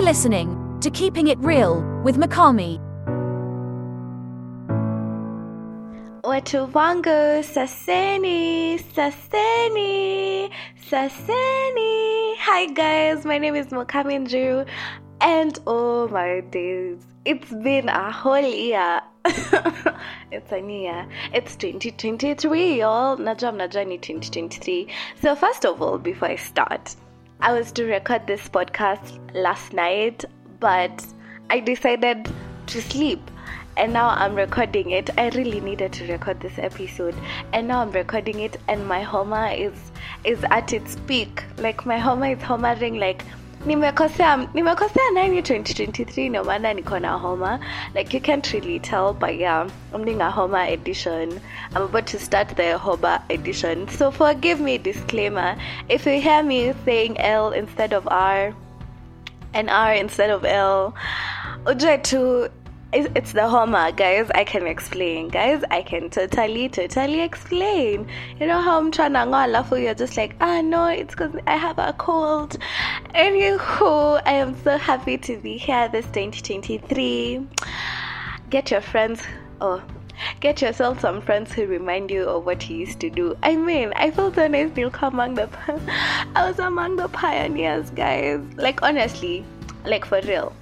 You're listening to Keeping It Real with Mokami. Watu wangu, saseni, saseni, saseni. Hi guys, my name is Mokami Njiru, and oh my days, it's been a whole year. It's a new year. It's 2023, y'all. Najwa mnajua ni 2023. So first of all, before I start, I was to record this podcast last night, but I decided to sleep. And now I'm recording it. I really needed to record this episode. And now I'm recording it, and my Homa is at its peak. Like, my Homa is homering like, nimekosea na ni 2023, no maana niko na Homa. Like, you can't really tell, but yeah, I'm doing a Homa edition. I'm about to start the Homa edition. So forgive me, disclaimer. If you hear me saying L instead of R, and R instead of L, ujue tu, it's the Homa, guys. I can explain, guys. I can totally explain. You know how I'm trying to laugh, you're just like, no, it's because I have a cold. Anywho, I am so happy to be here this 2023. Get yourself some friends who remind you of what you used to do. I mean, I feel so nice to come among I was among the pioneers, guys. Like, honestly, like for real.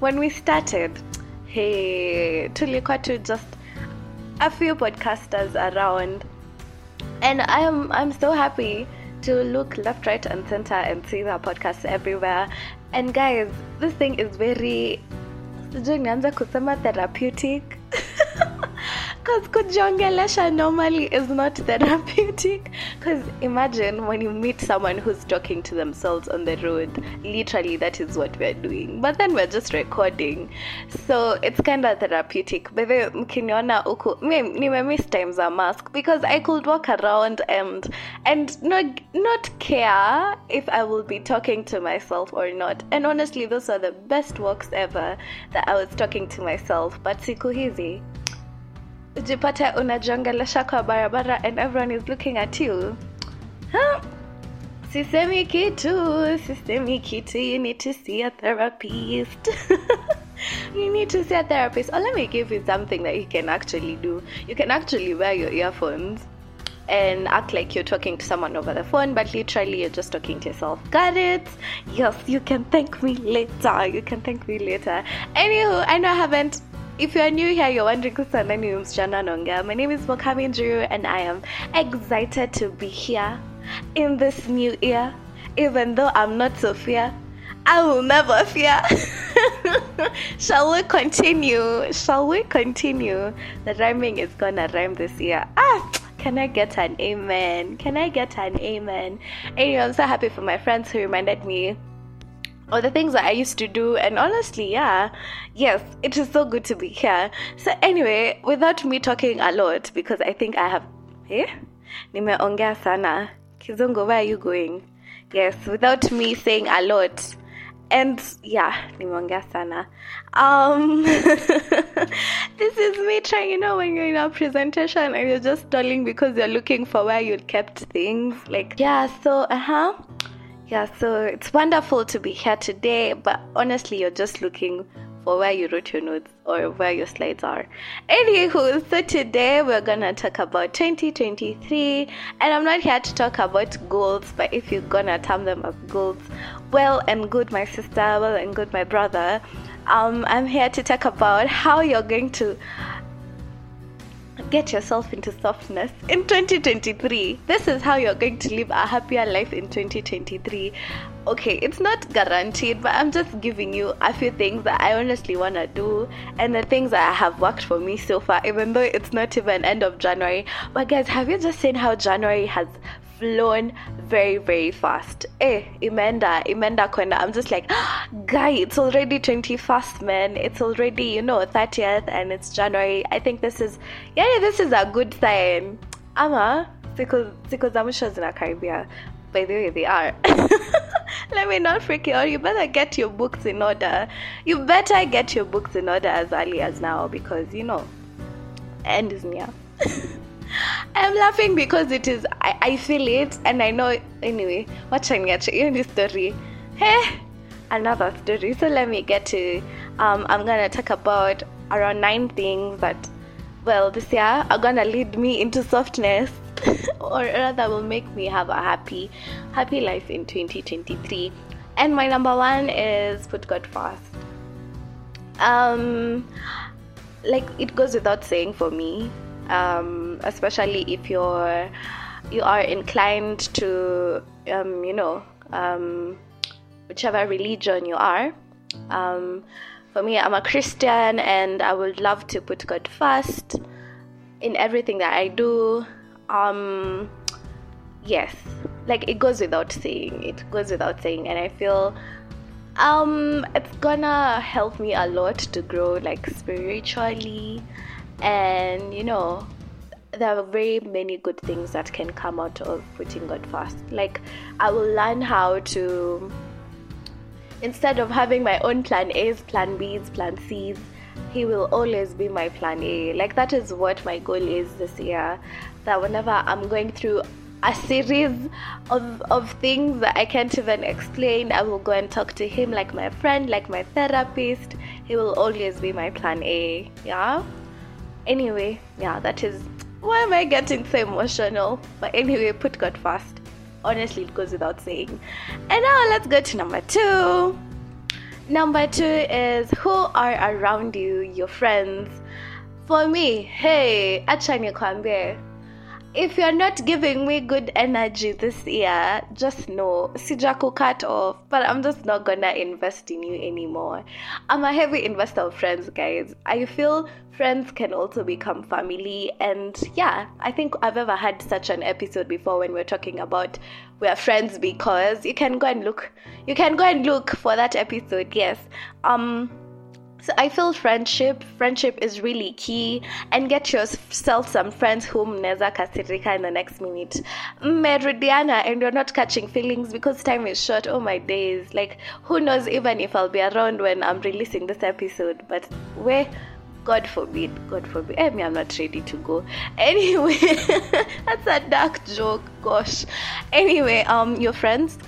When we started, hey, tulikuwa tu just a few podcasters around, and I'm so happy to look left, right, and center and see our podcasts everywhere. And guys, this thing is very therapeutic. Because kujiongelesha normally is not therapeutic. Because imagine when you meet someone who's talking to themselves on the road. Literally, that is what we're doing. But then we're just recording. So it's kind of therapeutic. Bebe, mkiniona uku. Nime miss times a mask. Because I could walk around and not care if I will be talking to myself or not. And honestly, those are the best walks ever that I was talking to myself. But siku hizi, ujipata unajongelesha kwa barabara and everyone is looking at you. Huh? Sisemi kitu, you need to see a therapist. You need to see a therapist. Or let me give you something that you can actually do. You can actually wear your earphones and act like you're talking to someone over the phone, but literally you're just talking to yourself. Got it? Yes, you can thank me later. Anywho, I know I haven't. If you are new here, you're wondering, my name is Mokami Njiru, and I am excited to be here in this new year. Even though I'm not Sophia, I will never fear. Shall we continue? The rhyming is gonna rhyme this year. Can I get an amen? Anyway, I'm so happy for my friends who reminded me or the things that I used to do, and honestly, yes, it is so good to be here. So anyway, without me talking a lot, because I think I have, nimeongea sana, Kizungu, where are you going? Yes, without me saying a lot, and nimeongea sana. This is me trying, when you're in a presentation and you're just stalling because you're looking for where you kept things, so it's wonderful to be here today, but honestly, you're just looking for where you wrote your notes or where your slides are. Anywho, so today we're gonna talk about 2023, and I'm not here to talk about goals, but if you're gonna term them as goals, well and good, my sister, well and good, my brother. I'm here to talk about how you're going to get yourself into softness in 2023. This is how you're going to live a happier life in 2023. Okay, it's not guaranteed, but I'm just giving you a few things that I honestly want to do and the things that have worked for me so far, even though it's not even end of January. But guys, have you just seen how January has flown very, very fast? Imenda kwenda. I'm just like, guy, it's already 21st, man. It's already, 30th, and it's January. I think this is a good sign. Ama, because I'm sure it's in Caribbean. By the way, they are. Let me not freak you out. You better get your books in order. You better get your books in order as early as now, because, end is near. I'm laughing because it is, I feel it, and I know, anyway, watch and get your story. Hey, another story. So let me get to I'm gonna talk about around 9 things that, well, this year are gonna lead me into softness or rather will make me have a happy life in 2023. And my number 1 is put God first. Like, it goes without saying for me, especially if you are inclined to whichever religion you are. For me, I'm a Christian, and I would love to put God first in everything that I do. Yes, like, it goes without saying. And I feel it's gonna help me a lot to grow, like, spiritually, and there are very many good things that can come out of putting God first. Like, I will learn how to, instead of having my own plan A's, plan B's, plan C's, He will always be my plan A. Like, that is what my goal is this year, that whenever I'm going through a series of things that I can't even explain, I will go and talk to Him like my friend, like my therapist. He will always be my plan A. Yeah. Anyway, yeah, that is why am I getting so emotional? But anyway, put God first. Honestly, it goes without saying. And now let's go to number 2. Number 2 is who are around you, your friends. For me, hey, acha nikwambie, if you're not giving me good energy this year, just know, sijaku cut off, but I'm just not gonna invest in you anymore. I'm a heavy investor of friends, guys. I feel friends can also become family, and yeah, I think I've ever had such an episode before when we're talking about we're friends because. You can go and look for that episode, yes. So I feel friendship is really key, and get yourself some friends whom mnaweza kasirika in the next minute. Meridiana, and you're not catching feelings because time is short. Oh my days, like, who knows even if I'll be around when I'm releasing this episode, but where, God forbid, I mean, I'm not ready to go. Anyway, that's a dark joke, gosh. Anyway, your friends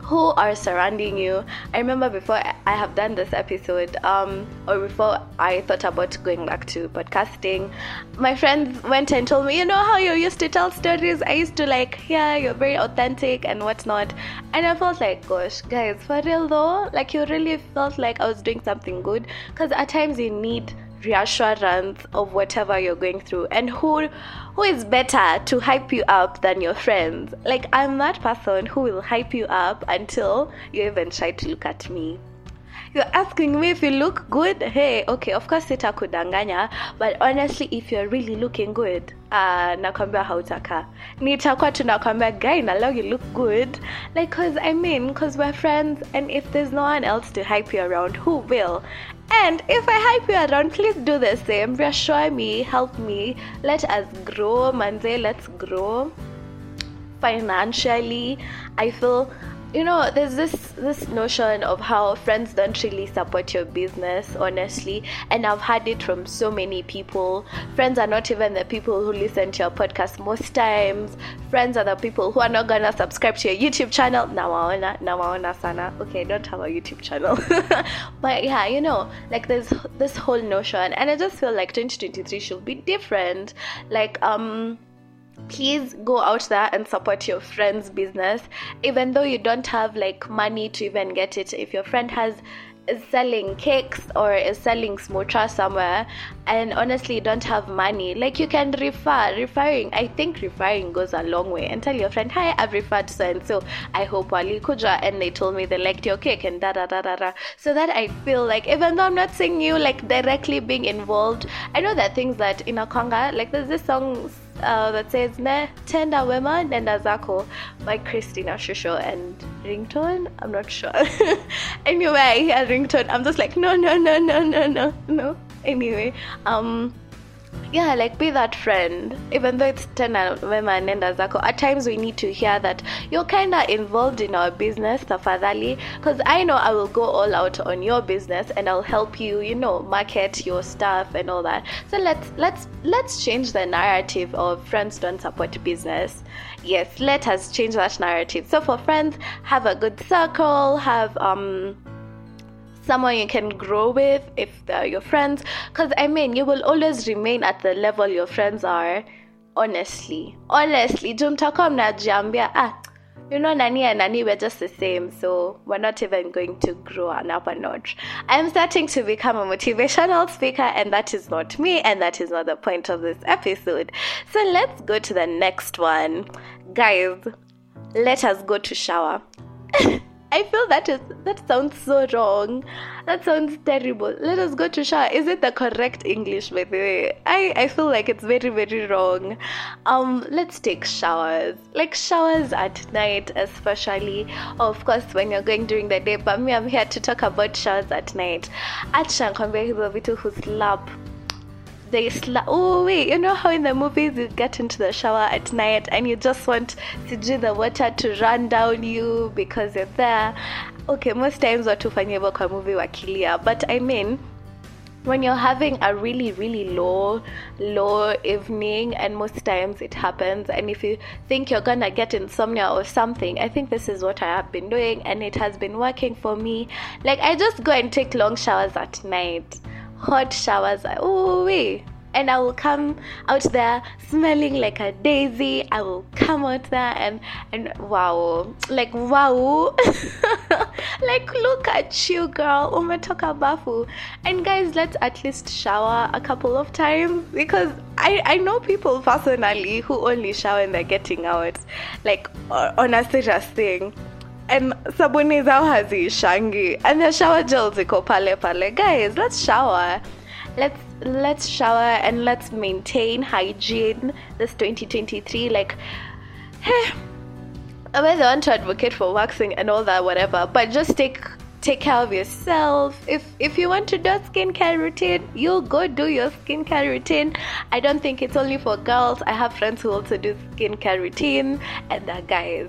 who are surrounding you. I remember before I have done this episode, or before I thought about going back to podcasting, my friends went and told me, you know how you used to tell stories? I used to, like, yeah, you're very authentic and whatnot. And I felt like, gosh, guys, for real though? Like, you really felt like I was doing something good? Because at times you need reassurance of whatever you're going through, and who is better to hype you up than your friends? Like, I'm that person who will hype you up until you even try to look at me. You're asking me if you look good? Hey, okay, of course sitakudanganya, but honestly, if you're really looking good, nakwambia hautaka. Nitakuwa tunakwambia, guy, now you look good. Like, cause we're friends, and if there's no one else to hype you around, who will? And if I hype you around, please do the same. Reassure me, help me. Let us grow, manze. Let's grow financially. I feel, there's this notion of how friends don't really support your business, honestly. And I've had it from so many people. Friends are not even the people who listen to your podcast most times. Friends are the people who are not gonna subscribe to your YouTube channel. Nawaona sana. Okay, I don't have a YouTube channel. But yeah, like, there's this whole notion. And I just feel like 2023 should be different. Like, please go out there and support your friend's business, even though you don't have, like, money to even get it. If your friend is selling cakes or is selling smocha somewhere, and honestly you don't have money, like, you can referring. I think referring goes a long way. And tell your friend, hi, I've referred so and so, I hope walikuja, and they told me they liked your cake, and da. So that, I feel like, even though I'm not seeing you, like, directly being involved, I know that things that in a conga, like, there's this song that says "Me tenda wema nenda zako" by Christina Shusho and Ringtone. I'm not sure. Anyway, I hear Ringtone, I'm just like, no. Anyway, yeah, like be that friend. Even though it's tena wema nenda zako, at times we need to hear that you're kind of involved in our business, tafadhali, because I know I will go all out on your business and I'll help you, you know, market your stuff and all that. So let's change the narrative of friends don't support business. Yes, let us change that narrative. So for friends, have a good circle, have someone you can grow with if they're your friends, because I mean you will always remain at the level your friends are. Honestly, you know, nani and nani, we're just the same, so we're not even going to grow an upper notch. I'm starting to become a motivational speaker, and that is not me, and that is not the point of this episode. So let's go to the next one, guys. Let us go to shower. I feel that sounds so wrong. That sounds terrible. Let us go to shower. Is it the correct English, by the way? I feel like it's very, very wrong. Let's take showers. Like showers at night, especially. Of course, when you're going during the day. But me, I'm here to talk about showers at night. Acha nakwambia hizo vitu huslap. Oh wait, you know how in the movies you get into the shower at night and you just want to do the water to run down you because you're there. Okay, most times watu fanyevo kwa movie wakilia, but I mean, when you're having a really, really low evening, and most times it happens, and if you think you're gonna get insomnia or something, I think this is what I have been doing and it has been working for me. Like, I just go and take long showers at night. Hot showers, oh wait, and I will come out there smelling like a daisy. I will come out there and wow like, look at you, girl, umetoka bafu. And guys, let's at least shower a couple of times, because I know people personally who only shower when they're getting out, like on a serious thing, and sabuni zao hazishangi and the shower gel ziko pale. Guys, let's shower. Let's shower and let's maintain hygiene this 2023. Like, hey, I want to advocate for waxing and all that, whatever, but just take care of yourself. If you want to do skincare routine, you go do your skincare routine. I don't think it's only for girls. I have friends who also do skincare routine, and they're guys.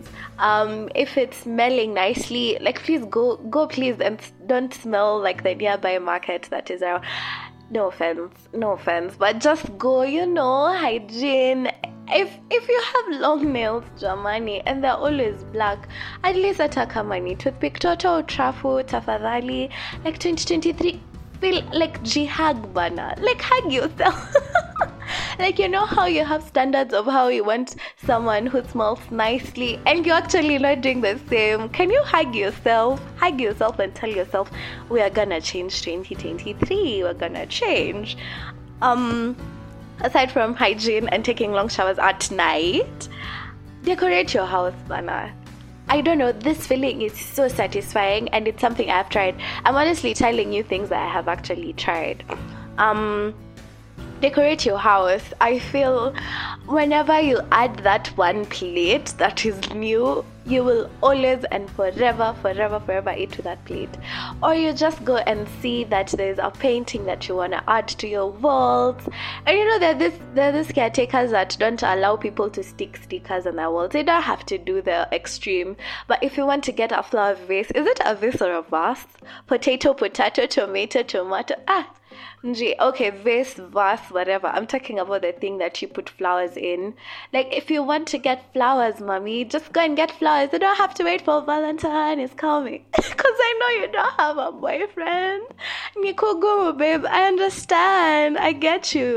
If it's smelling nicely, like, please go please, and don't smell like the nearby market that is around. No offense, but just go, you know, hygiene. If you have long nails, jamani, and they're always black, at least atakamani toothpick toto uchafu tafadhali. Like, 2023, feel like jihag bana, like hug yourself. Like, you know how you have standards of how you want someone who smells nicely, and you're actually not doing the same. Can you hug yourself and tell yourself, we are gonna change 2023, we're gonna change. Aside from hygiene and taking long showers at night, decorate your house, bana. I don't know, this feeling is so satisfying, and it's something I've tried. I'm honestly telling you things that I have actually tried. Decorate your house. I feel whenever you add that one plate that is new, you will always and forever eat to that plate. Or you just go and see that there's a painting that you want to add to your walls. And you know, there are these caretakers that don't allow people to stick stickers on their walls. They don't have to do the extreme. But if you want to get a flower vase, is it a vase or a vase? Potato, tomato. Okay, vase, whatever. I'm talking about the thing that you put flowers in. Like, if you want to get flowers, mommy, just go and get flowers. You don't have to wait for Valentine is coming. Because I know you don't have a boyfriend. Nikugumu, babe. I understand. I get you.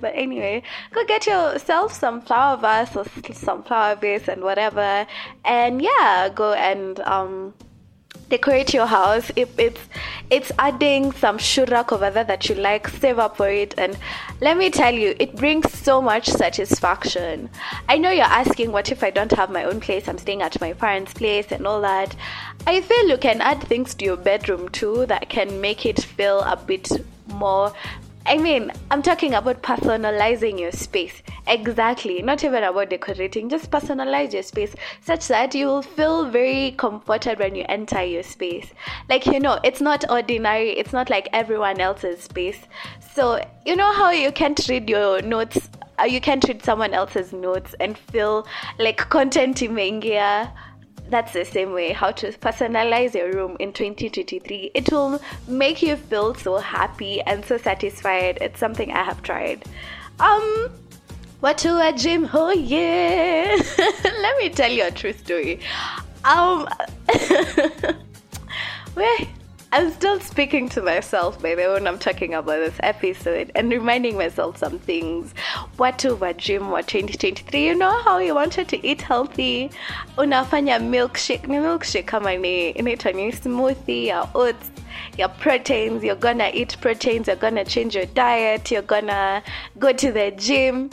But anyway, go get yourself some flower vase or some flower vase and whatever. And yeah, go and decorate your house. If it's adding some shurak over there that you like, save up for it, and let me tell you, it brings so much satisfaction. I know you're asking, what if I don't have my own place, I'm staying at my parents' place and all that. I feel you can add things to your bedroom too that can make it feel a bit more I mean, I'm talking about personalizing your space. Exactly. Not even about decorating. Just personalize your space such that you will feel very comforted when you enter your space. Like, you know, it's not ordinary. It's not like everyone else's space. So, you know how you can't read your notes, you can't read someone else's notes and feel like content imeingia. That's the same way how to personalize your room in 2023. It will make you feel so happy and so satisfied. It's something I have tried. What to a gym? Oh yeah. Let me tell you a true story. Wait, I'm still speaking to myself, by the way, when I'm talking about this episode and reminding myself some things. What to a gym? What 2023? You know how you wanted to eat healthy? Unafanya milkshake. Ni milkshake kama ni inaitwa ni smoothie ya oats. Your proteins, you're gonna eat proteins, you're gonna change your diet, you're gonna go to the gym.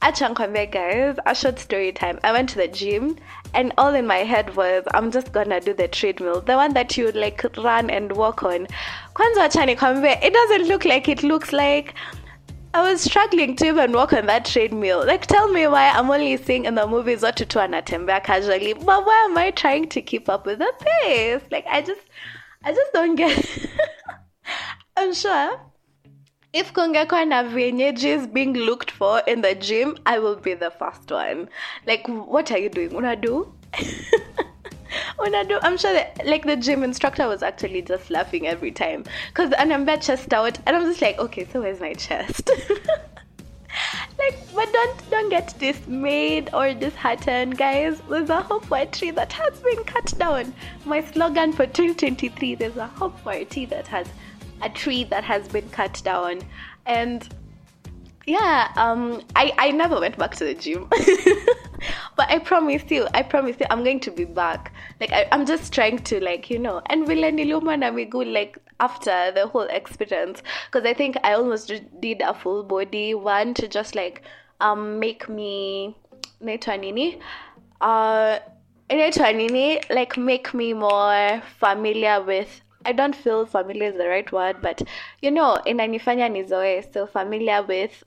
Achankome guys, a short story time. I went to the gym and all in my head was, I'm just gonna do the treadmill, the one that you like run and walk on. Kwanza achanikwambie, it doesn't look like it looks like. I was struggling to even walk on that treadmill. Like, tell me why I'm only seeing in the movies watu tu wanatembea casually, but why am I trying to keep up with the pace? Like, I just don't get. I'm sure if kungekuwa na vienyejis being looked for in the gym, I will be the first one. Like, what are you doing? Unadu? Unadu? I'm sure that, like, the gym instructor was actually just laughing every time. Because I'm bare chest out and I'm just like, okay, so where's my chest? Like, but don't get dismayed or disheartened, guys. There's a hope for a tree that has been cut down. My slogan for 2023, there's a hope for a tree that has been cut down. And yeah, I never went back to the gym. But I promise you, I'm going to be back. Like, I'm just trying to, like, you know, and vile niliumwa na miguu, like, after the whole experience. Because I think I almost did a full body one to just, like, make me... like, make me more familiar with... I don't feel familiar is the right word, but, you know, inanifanya nizoe, so familiar with...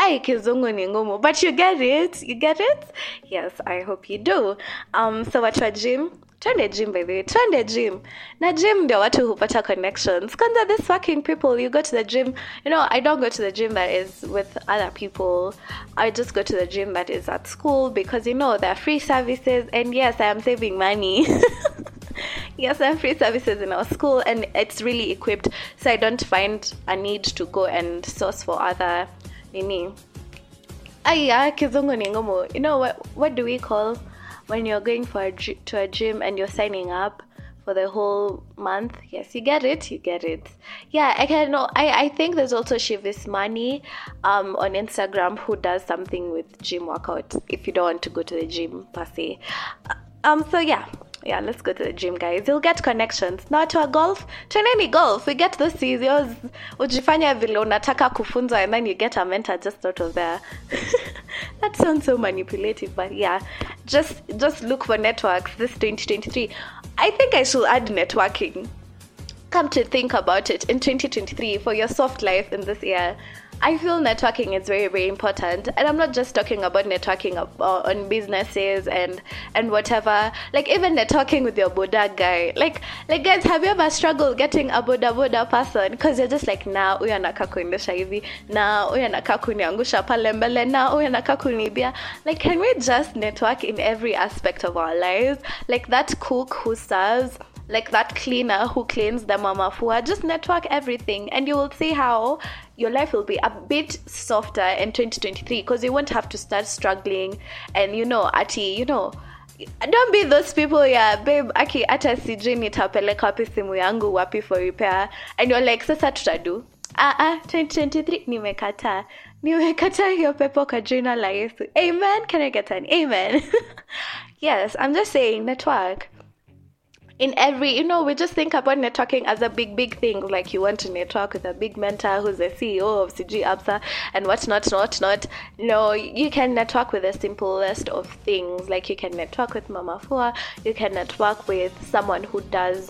Ai kizungu ni ngumu, but you get it? Yes, I hope you do. So watu wa gym, twende gym, baby, twende gym. Na gym ndio watu hupata connections. Kwanza these working people, you go to the gym. You know, I don't go to the gym that is with other people. I just go to the gym that is at school because, you know, there are free services. And yes, I am saving money. Yes, there are free services in our school and it's really equipped. So I don't find a need to go and source for other... Nini? Aya, kizungu ni ngumu. You know what do we call when you're going to a gym and you're signing up for the whole month? Yes, you get it. Yeah, I can know. I think there's also Shivis Mani on Instagram who does something with gym workouts if you don't want to go to the gym per se. So yeah, let's go to the gym, guys. You'll get connections. Now to our golf, traineni golf. We get the seasons. Ujifanya vile unataka kufunzwa, and then you get a mentor just out of there. That sounds so manipulative, but yeah, just look for networks this 2023. I think I should add networking. Come to think about it, in 2023 for your soft life in this year. I feel networking is very, very important. And I'm not just talking about networking on businesses and whatever. Like, even networking with your boda guy. Like guys, have you ever struggled getting a boda person? Because you're just like, nah, uya nakakuendesha hivi. Nah, uya nakakuniangusha pale mbele. Nah, uya nakakunibia. Like, can we just network in every aspect of our lives? Like that cook who serves... Like that cleaner who cleans the mama fua. Just network everything and you will see how your life will be a bit softer in 2023 because you won't have to start struggling and, you know, ati, you know, don't be those people, yeah, babe, aki, ata sijui nitapeleka wapi simu yangu wapi for repair. And you're like, sasa tutadu. 2023, nimekata. Nimekata hiyo pepo kwa jina la Yesu. Amen? Can I get an amen? Yes, I'm just saying, network. In every, you know, we just think about networking as a big, big thing. Like, you want to network with a big mentor who's the CEO of CG Absa and whatnot. No, you can network with the simplest of things. Like, you can network with Mama Fua. You can network with someone who does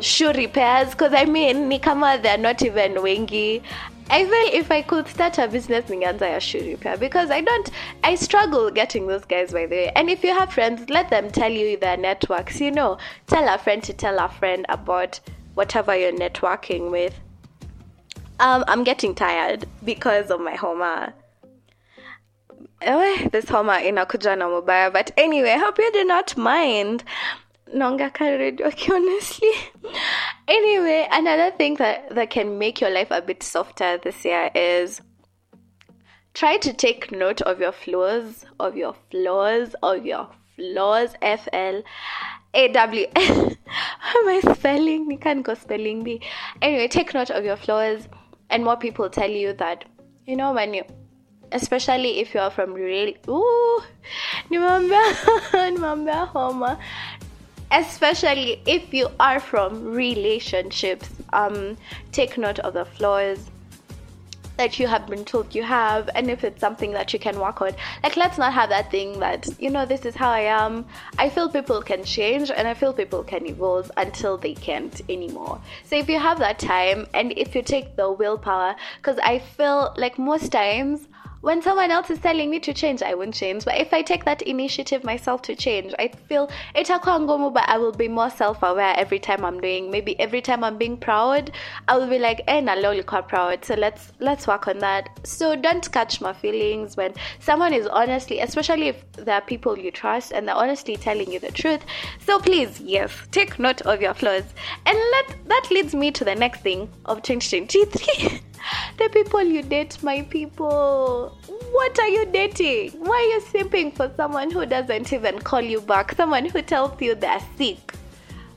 shoe repairs, because I mean ni kama they're not even wengi. I feel if I could start a business, ningeanza ya shoe repair, because I struggle getting those guys, by the way. And if you have friends, let them tell you their networks, you know. Tell a friend to tell a friend about whatever you're networking with. I'm getting tired because of my homa. This homa inakuja na mubaya, but anyway, hope you do not mind. Honestly. Anyway, another thing that can make your life a bit softer this year is try to take note of your flaws, FLAWS. How am I spelling? You can't go spelling bee. Anyway, take note of your flaws, and more people tell you that, you know, when you, especially if you are from rural, especially if you are from relationships, take note of the flaws that you have been told you have, and if it's something that you can work on. Like, let's not have that thing that, you know, this is how I am. I feel people can change, and I feel people can evolve until they can't anymore. So if you have that time, and if you take the willpower, because I feel like most times when someone else is telling me to change, I won't change. But if I take that initiative myself to change, I feel itakuwa ngumu, but I will be more self-aware every time I'm doing. Maybe every time I'm being proud, I will be like, na leo nilikuwa proud. So let's work on that. So don't catch my feelings when someone is honestly, especially if there are people you trust and they're honestly telling you the truth. So please, yes, take note of your flaws. And that leads me to the next thing of 2023. The people you date, my people. What are you dating? Why are you simping for someone who doesn't even call you back? Someone who tells you they're sick.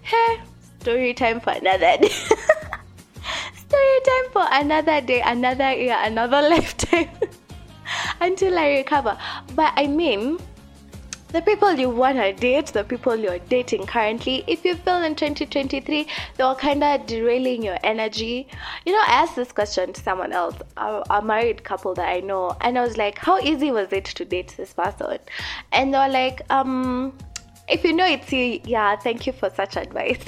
Hey, story time for another day. Story time for another day, another year, another lifetime. Until I recover. But I mean, the people you want to date, the people you're dating currently, if you feel in 2023, they're kind of derailing your energy. You know, I asked this question to someone else, a married couple that I know, and I was like, how easy was it to date this person? And they were like, if you know it's you, yeah, thank you for such advice.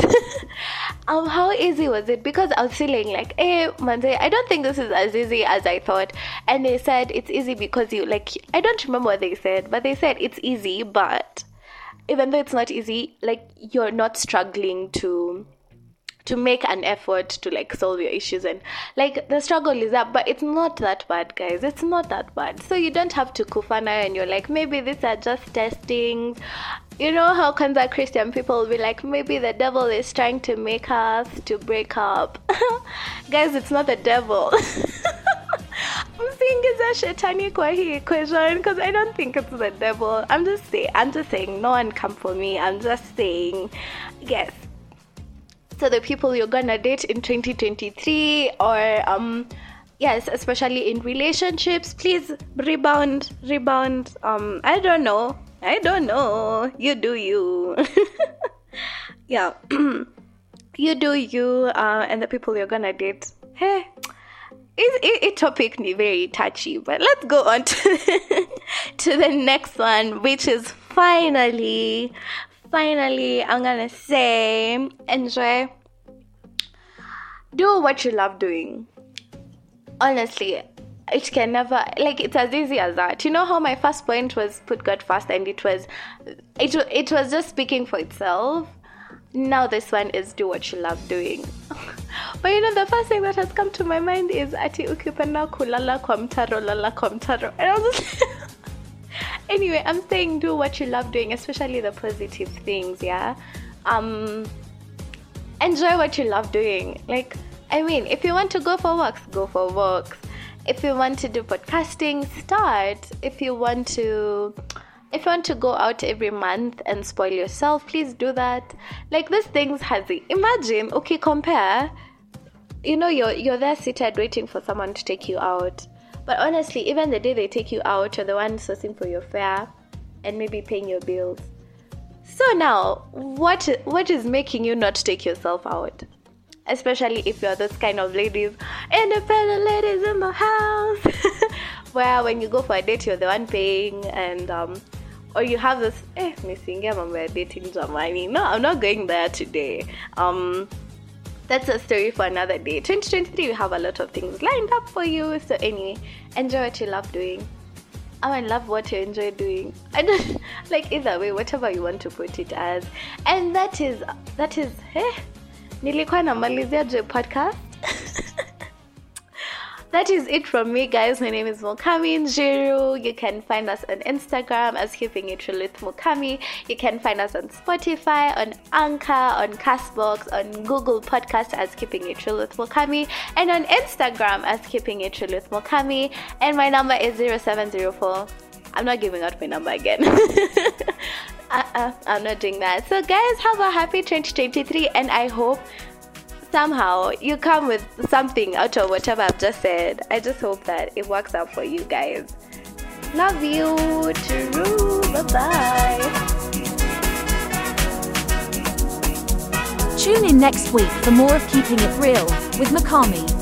How easy was it? Because I was feeling like, hey, Manze, I don't think this is as easy as I thought. And they said it's easy because you, like, I don't remember what they said, but they said it's easy, but even though it's not easy, like, you're not struggling to make an effort to, like, solve your issues, and, like, the struggle is up, but it's not that bad, guys. It's not that bad. So you don't have to kufana and you're like, maybe these are just testings. You know how Kanza Christian people will be like, maybe the devil is trying to make us to break up. Guys, it's not the devil. I'm saying it's a shetani kwa hii equation, because I don't think it's the devil. I'm just saying, no one come for me. I'm just saying, yes. So the people you're gonna date in 2023, or yes, especially in relationships, please rebound. I don't know. You do you. Yeah. You do you. And the people you're gonna date. Hey, it topic is very touchy, but let's go on to the next one, which is finally, I'm gonna say, enjoy. Do what you love doing. Honestly, it can never, like, it's as easy as that. You know how my first point was put God first, and it was just speaking for itself. Now this one is do what you love doing. But you know, the first thing that has come to my mind is ati ukipenda kulala kwa mtaro, lala kwa mtaro. And I was just anyway, I'm saying do what you love doing, especially the positive things, yeah? Enjoy what you love doing. Like, I mean, if you want to go for walks, go for walks. If you want to do podcasting, start. If you want to go out every month and spoil yourself, please do that. Like, these things imagine, okay, compare. You know, you're there seated waiting for someone to take you out. But honestly, even the day they take you out, you're the one sourcing for your fare and maybe paying your bills. So now, what is making you not take yourself out? Especially if you're those kind of ladies, independent ladies in the house, where when you go for a date, you're the one paying, and or you have this, missing mambo ya dating jamani. No, I'm not going there today. That's a story for another day. 2023, we have a lot of things lined up for you. So anyway, enjoy what you love doing. I love what you enjoy doing. I don't like either way, whatever you want to put it as. And that is nilikuwa namalizia je podcast. That is it from me, guys. My name is Mokami Njiru. You can find us on Instagram as Keeping It Real with Mokami. You can find us on Spotify, on Anchor, on Castbox, on Google Podcast as Keeping It Real with Mokami, and on Instagram as Keeping It Real with Mokami. And my number is 0704. I'm not giving out my number again. I'm not doing that. So, guys, have a happy 2023, and I hope somehow you come with something out of whatever I've just said. I just hope that it works out for you guys. Love you. True. Bye-bye. Tune in next week for more of Keeping It Real with Mokami.